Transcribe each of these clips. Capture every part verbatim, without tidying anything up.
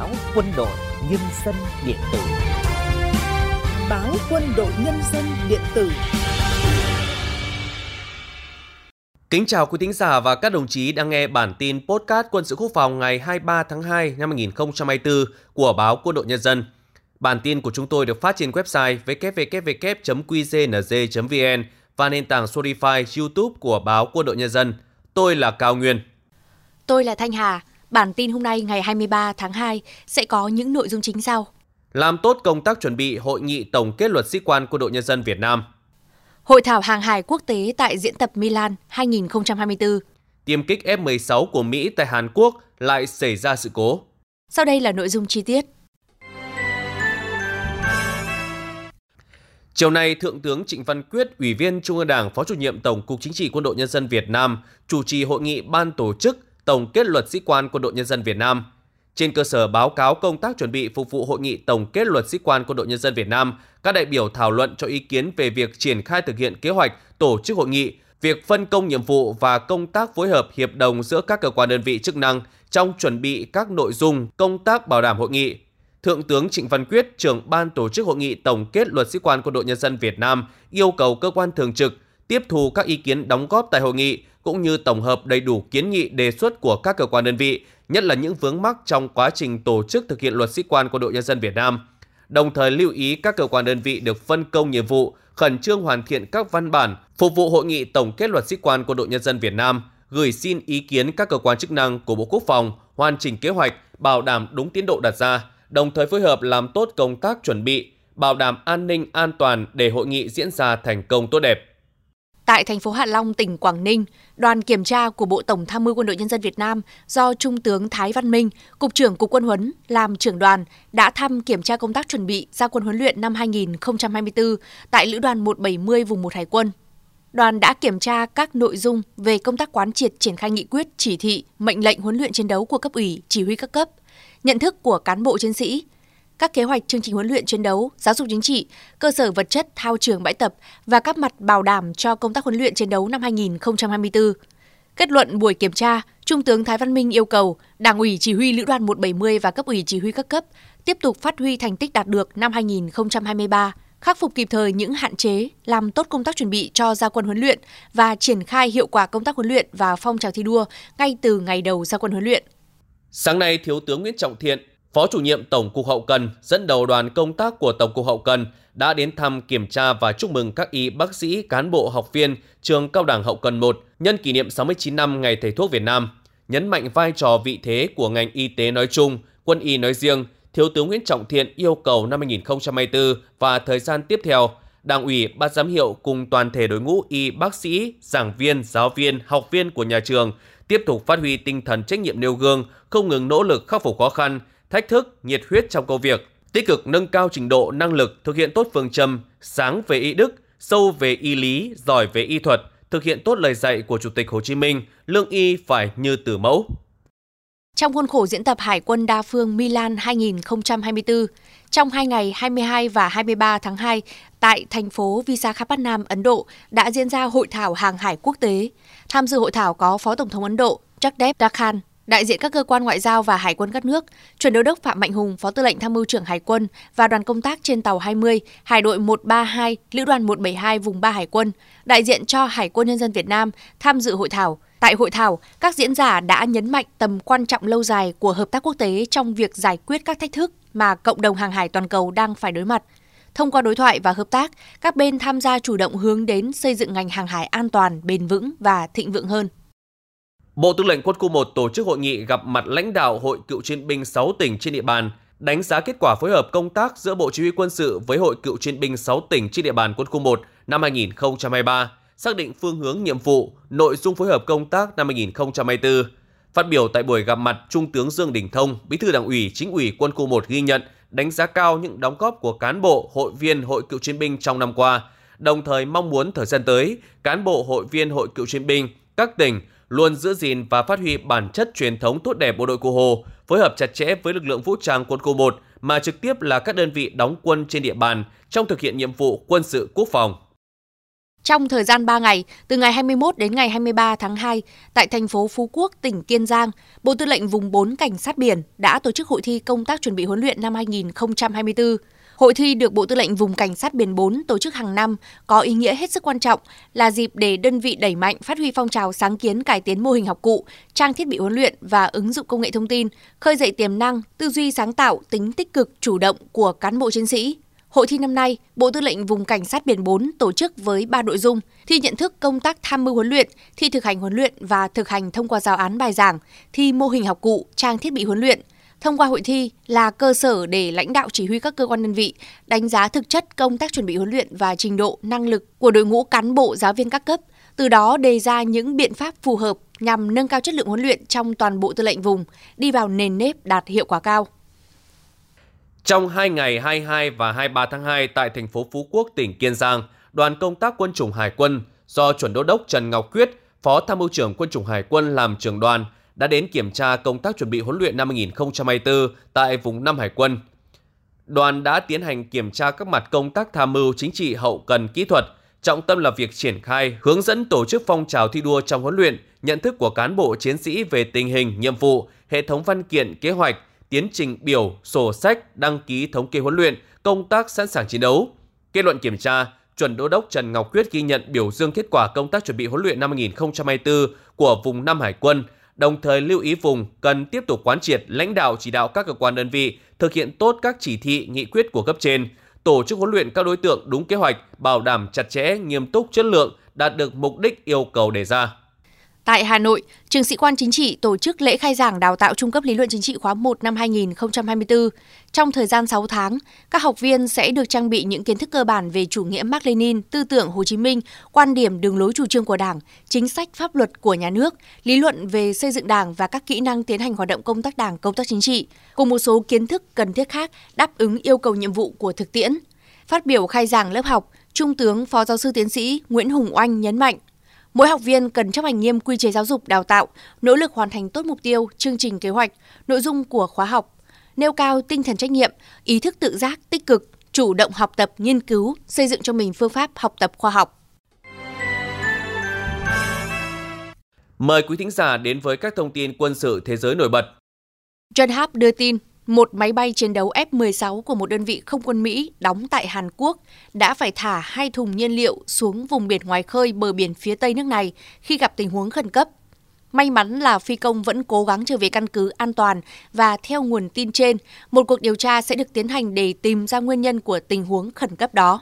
Báo Quân đội Nhân dân điện tử. Báo Quân đội Nhân dân điện tử. Kính chào quý thính giả và các đồng chí đang nghe bản tin podcast Quân sự Quốc phòng ngày hai mươi ba tháng hai năm hai nghìn không trăm hai mươi tư của Báo Quân đội Nhân dân. Bản tin của chúng tôi được phát trên website w w w chấm q g n g chấm v n và nền tảng Spotify, YouTube của Báo Quân đội Nhân dân. Tôi là Cao Nguyên. Tôi là Thanh Hà. Bản tin hôm nay ngày hai mươi ba tháng hai sẽ có những nội dung chính sau. Làm tốt công tác chuẩn bị hội nghị tổng kết Luật Sĩ quan Quân đội Nhân dân Việt Nam. Hội thảo hàng hải quốc tế tại diễn tập Milan hai nghìn không trăm hai mươi tư. Tiêm kích F mười sáu của Mỹ tại Hàn Quốc lại xảy ra sự cố. Sau đây là nội dung chi tiết. Chiều nay, Thượng tướng Trịnh Văn Quyết, Ủy viên Trung ương Đảng, Phó Chủ nhiệm Tổng cục Chính trị Quân đội Nhân dân Việt Nam, chủ trì hội nghị ban tổ chức tổng kết Luật Sĩ quan Quân đội Nhân dân Việt Nam. Trên cơ sở báo cáo công tác chuẩn bị phục vụ hội nghị tổng kết Luật Sĩ quan Quân đội Nhân dân Việt Nam, các đại biểu thảo luận cho ý kiến về việc triển khai thực hiện kế hoạch tổ chức hội nghị, việc phân công nhiệm vụ và công tác phối hợp hiệp đồng giữa các cơ quan đơn vị chức năng trong chuẩn bị các nội dung công tác bảo đảm hội nghị. Thượng tướng Trịnh Văn Quyết, trưởng ban tổ chức hội nghị tổng kết Luật Sĩ quan Quân đội Nhân dân Việt Nam, yêu cầu cơ quan thường trực tiếp thu các ý kiến đóng góp tại hội nghị cũng như tổng hợp đầy đủ kiến nghị đề xuất của các cơ quan đơn vị, nhất là những vướng mắc trong quá trình tổ chức thực hiện Luật Sĩ quan Quân đội Nhân dân Việt Nam. Đồng thời lưu ý các cơ quan đơn vị được phân công nhiệm vụ khẩn trương hoàn thiện các văn bản phục vụ hội nghị tổng kết Luật Sĩ quan Quân đội Nhân dân Việt Nam, gửi xin ý kiến các cơ quan chức năng của Bộ Quốc phòng, hoàn chỉnh kế hoạch, bảo đảm đúng tiến độ đặt ra, đồng thời phối hợp làm tốt công tác chuẩn bị, bảo đảm an ninh an toàn để hội nghị diễn ra thành công tốt đẹp. Tại thành phố Hạ Long, tỉnh Quảng Ninh, đoàn kiểm tra của Bộ Tổng tham mưu Quân đội Nhân dân Việt Nam do Trung tướng Thái Văn Minh, Cục trưởng Cục Quân huấn, làm trưởng đoàn đã thăm kiểm tra công tác chuẩn bị ra quân huấn luyện năm hai nghìn không trăm hai mươi tư tại Lữ đoàn một bảy không vùng một Hải quân. Đoàn đã kiểm tra các nội dung về công tác quán triệt triển khai nghị quyết, chỉ thị, mệnh lệnh huấn luyện chiến đấu của cấp ủy, chỉ huy các cấp, nhận thức của cán bộ chiến sĩ, các kế hoạch chương trình huấn luyện chiến đấu, giáo dục chính trị, cơ sở vật chất, thao trường bãi tập và các mặt bảo đảm cho công tác huấn luyện chiến đấu năm hai nghìn không trăm hai mươi tư. Kết luận buổi kiểm tra, Trung tướng Thái Văn Minh yêu cầu Đảng ủy Chỉ huy Lữ đoàn một bảy không và cấp ủy Chỉ huy các cấp tiếp tục phát huy thành tích đạt được năm hai nghìn không trăm hai mươi ba, khắc phục kịp thời những hạn chế, làm tốt công tác chuẩn bị cho ra quân huấn luyện và triển khai hiệu quả công tác huấn luyện và phong trào thi đua ngay từ ngày đầu ra quân huấn luyện. Sáng nay, Thiếu tướng Nguyễn Trọng Thiện, Phó Chủ nhiệm Tổng cục Hậu cần, dẫn đầu đoàn công tác của Tổng cục Hậu cần đã đến thăm, kiểm tra và chúc mừng các y bác sĩ, cán bộ, học viên trường Cao đẳng Hậu cần một nhân kỷ niệm sáu mươi chín năm Ngày Thầy thuốc Việt Nam. Nhấn mạnh vai trò vị thế của ngành y tế nói chung, quân y nói riêng, Thiếu tướng Nguyễn Trọng Thiện yêu cầu năm hai nghìn không trăm hai mươi tư và thời gian tiếp theo, Đảng ủy, Ban giám hiệu cùng toàn thể đội ngũ y bác sĩ, giảng viên, giáo viên, học viên của nhà trường tiếp tục phát huy tinh thần trách nhiệm nêu gương, không ngừng nỗ lực khắc phục khó khăn, thách thức, nhiệt huyết trong công việc, tích cực nâng cao trình độ năng lực, thực hiện tốt phương châm sáng về y đức, sâu về y lý, giỏi về y thuật, thực hiện tốt lời dạy của Chủ tịch Hồ Chí Minh, lương y phải như từ mẫu. Trong khuôn khổ diễn tập Hải quân đa phương Milan hai nghìn không trăm hai mươi tư, trong hai ngày hai mươi hai và hai mươi ba tháng hai tại thành phố Visakhapatnam, Ấn Độ đã diễn ra hội thảo hàng hải quốc tế. Tham dự hội thảo có Phó Tổng thống Ấn Độ Jagdeep Dhankhar, đại diện các cơ quan ngoại giao và hải quân các nước, Chuẩn đô đốc Phạm Mạnh Hùng, Phó Tư lệnh Tham mưu trưởng Hải quân và đoàn công tác trên tàu hai mươi, Hải đội một ba hai, Lữ đoàn một bảy hai vùng ba Hải quân, đại diện cho Hải quân Nhân dân Việt Nam tham dự hội thảo. Tại hội thảo, các diễn giả đã nhấn mạnh tầm quan trọng lâu dài của hợp tác quốc tế trong việc giải quyết các thách thức mà cộng đồng hàng hải toàn cầu đang phải đối mặt. Thông qua đối thoại và hợp tác, các bên tham gia chủ động hướng đến xây dựng ngành hàng hải an toàn, bền vững và thịnh vượng hơn. Bộ Tư lệnh Quân khu một tổ chức hội nghị gặp mặt lãnh đạo Hội Cựu chiến binh sáu tỉnh trên địa bàn, đánh giá kết quả phối hợp công tác giữa Bộ Chỉ huy Quân sự với Hội Cựu chiến binh sáu tỉnh trên địa bàn Quân khu một năm hai nghìn không trăm hai mươi ba, xác định phương hướng nhiệm vụ, nội dung phối hợp công tác năm hai nghìn không trăm hai mươi tư. Phát biểu tại buổi gặp mặt, Trung tướng Dương Đình Thông, Bí thư Đảng ủy, Chính ủy Quân khu một ghi nhận, đánh giá cao những đóng góp của cán bộ, hội viên Hội Cựu chiến binh trong năm qua, đồng thời mong muốn thời gian tới, cán bộ, hội viên Hội Cựu chiến binh các tỉnh luôn giữ gìn và phát huy bản chất truyền thống tốt đẹp bộ đội Cụ Hồ, phối hợp chặt chẽ với lực lượng vũ trang Quân khu một mà trực tiếp là các đơn vị đóng quân trên địa bàn trong thực hiện nhiệm vụ quân sự quốc phòng. Trong thời gian ba ngày, từ ngày hai mươi mốt đến ngày hai mươi ba tháng hai, tại thành phố Phú Quốc, tỉnh Kiên Giang, Bộ Tư lệnh Vùng bốn Cảnh sát Biển đã tổ chức hội thi công tác chuẩn bị huấn luyện năm hai nghìn không trăm hai mươi tư. Hội thi được Bộ Tư lệnh Vùng Cảnh sát Biển bốn tổ chức hàng năm có ý nghĩa hết sức quan trọng, là dịp để đơn vị đẩy mạnh phát huy phong trào sáng kiến cải tiến mô hình học cụ, trang thiết bị huấn luyện và ứng dụng công nghệ thông tin, khơi dậy tiềm năng, tư duy sáng tạo, tính tích cực, chủ động của cán bộ chiến sĩ. Hội thi năm nay, Bộ Tư lệnh Vùng Cảnh sát Biển bốn tổ chức với ba nội dung: thi nhận thức công tác tham mưu huấn luyện, thi thực hành huấn luyện và thực hành thông qua giáo án bài giảng, thi mô hình học cụ, trang thiết bị huấn luyện. Thông qua hội thi là cơ sở để lãnh đạo chỉ huy các cơ quan đơn vị đánh giá thực chất công tác chuẩn bị huấn luyện và trình độ, năng lực của đội ngũ cán bộ giáo viên các cấp, từ đó đề ra những biện pháp phù hợp nhằm nâng cao chất lượng huấn luyện trong toàn Bộ Tư lệnh Vùng, đi vào nền nếp đạt hiệu quả cao. Trong hai ngày hai mươi hai và hai mươi ba tháng hai tại thành phố Phú Quốc, tỉnh Kiên Giang, đoàn công tác Quân chủng Hải quân do Chuẩn đô đốc Trần Ngọc Quyết, Phó Tham mưu trưởng Quân chủng Hải quân làm trưởng đoàn đã đến kiểm tra công tác chuẩn bị huấn luyện năm hai nghìn không trăm hai mươi tư tại vùng năm Hải quân. Đoàn đã tiến hành kiểm tra các mặt công tác tham mưu chính trị, hậu cần kỹ thuật, trọng tâm là việc triển khai, hướng dẫn tổ chức phong trào thi đua trong huấn luyện, nhận thức của cán bộ chiến sĩ về tình hình, nhiệm vụ, hệ thống văn kiện, kế hoạch, tiến trình biểu, sổ sách, đăng ký thống kê huấn luyện, công tác sẵn sàng chiến đấu. Kết luận kiểm tra, Chuẩn đô đốc Trần Ngọc Quyết ghi nhận, biểu dương kết quả công tác chuẩn bị huấn luyện năm hai nghìn không trăm hai mươi tư của vùng năm Hải quân, đồng thời lưu ý vùng cần tiếp tục quán triệt lãnh đạo chỉ đạo các cơ quan đơn vị thực hiện tốt các chỉ thị, nghị quyết của cấp trên, tổ chức huấn luyện các đối tượng đúng kế hoạch, bảo đảm chặt chẽ, nghiêm túc, chất lượng, đạt được mục đích yêu cầu đề ra. Tại Hà Nội, Trường Sĩ quan Chính trị tổ chức lễ khai giảng đào tạo trung cấp lý luận chính trị khóa một năm hai nghìn không trăm hai mươi tư. Trong thời gian sáu tháng, các học viên sẽ được trang bị những kiến thức cơ bản về chủ nghĩa Mác Lênin, tư tưởng Hồ Chí Minh, quan điểm đường lối chủ trương của Đảng, chính sách pháp luật của nhà nước, lý luận về xây dựng Đảng và các kỹ năng tiến hành hoạt động công tác Đảng, công tác chính trị, cùng một số kiến thức cần thiết khác đáp ứng yêu cầu nhiệm vụ của thực tiễn. Phát biểu khai giảng lớp học, Trung tướng Phó Giáo sư Tiến sĩ Nguyễn Hùng Oanh nhấn mạnh, mỗi học viên cần chấp hành nghiêm quy chế giáo dục đào tạo, nỗ lực hoàn thành tốt mục tiêu, chương trình kế hoạch, nội dung của khóa học, nêu cao tinh thần trách nhiệm, ý thức tự giác, tích cực, chủ động học tập, nghiên cứu, xây dựng cho mình phương pháp học tập khoa học. Mời quý thính giả đến với các thông tin quân sự thế giới nổi bật. Jagdeep đưa tin, một máy bay chiến đấu F mười sáu của một đơn vị không quân Mỹ đóng tại Hàn Quốc đã phải thả hai thùng nhiên liệu xuống vùng biển ngoài khơi bờ biển phía tây nước này khi gặp tình huống khẩn cấp. May mắn là phi công vẫn cố gắng trở về căn cứ an toàn và theo nguồn tin trên, một cuộc điều tra sẽ được tiến hành để tìm ra nguyên nhân của tình huống khẩn cấp đó.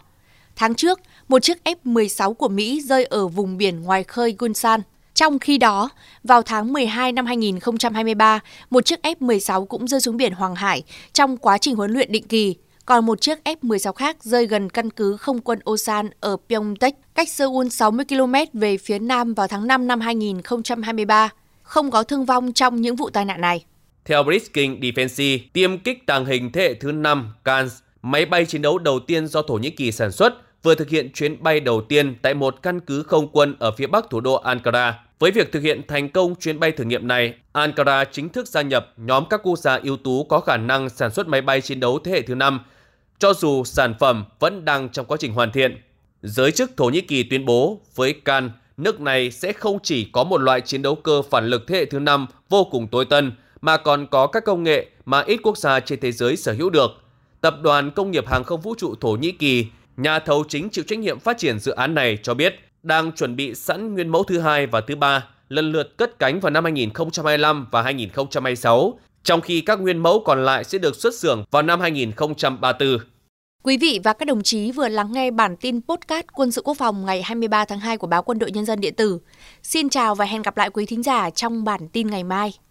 Tháng trước, một chiếc F mười sáu của Mỹ rơi ở vùng biển ngoài khơi Gunsan. Trong khi đó, vào tháng mười hai năm hai nghìn không trăm hai mươi ba, một chiếc F mười sáu cũng rơi xuống biển Hoàng Hải trong quá trình huấn luyện định kỳ, còn một chiếc F mười sáu khác rơi gần căn cứ không quân Osan ở Pyeongtaek, cách Seoul sáu mươi ki lô mét về phía nam vào tháng năm năm hai nghìn không trăm hai mươi ba. Không có thương vong trong những vụ tai nạn này. Theo Breaking Defense, tiêm kích tàng hình thế hệ thứ năm KANS, máy bay chiến đấu đầu tiên do Thổ Nhĩ Kỳ sản xuất, vừa thực hiện chuyến bay đầu tiên tại một căn cứ không quân ở phía bắc thủ đô Ankara. Với việc thực hiện thành công chuyến bay thử nghiệm này, Ankara chính thức gia nhập nhóm các quốc gia ưu tú có khả năng sản xuất máy bay chiến đấu thế hệ thứ năm, cho dù sản phẩm vẫn đang trong quá trình hoàn thiện. Giới chức Thổ Nhĩ Kỳ tuyên bố với KANS, nước này sẽ không chỉ có một loại chiến đấu cơ phản lực thế hệ thứ năm vô cùng tối tân, mà còn có các công nghệ mà ít quốc gia trên thế giới sở hữu được. Tập đoàn Công nghiệp Hàng không Vũ trụ Thổ Nhĩ Kỳ, nhà thầu chính chịu trách nhiệm phát triển dự án này, cho biết đang chuẩn bị sẵn nguyên mẫu thứ hai và thứ ba, lần lượt cất cánh vào năm hai nghìn không trăm hai mươi lăm và hai nghìn không trăm hai mươi sáu, trong khi các nguyên mẫu còn lại sẽ được xuất xưởng vào năm hai nghìn không trăm ba mươi tư. Quý vị và các đồng chí vừa lắng nghe bản tin podcast Quân sự quốc phòng ngày hai mươi ba tháng hai của Báo Quân đội Nhân dân điện tử. Xin chào và hẹn gặp lại quý thính giả trong bản tin ngày mai.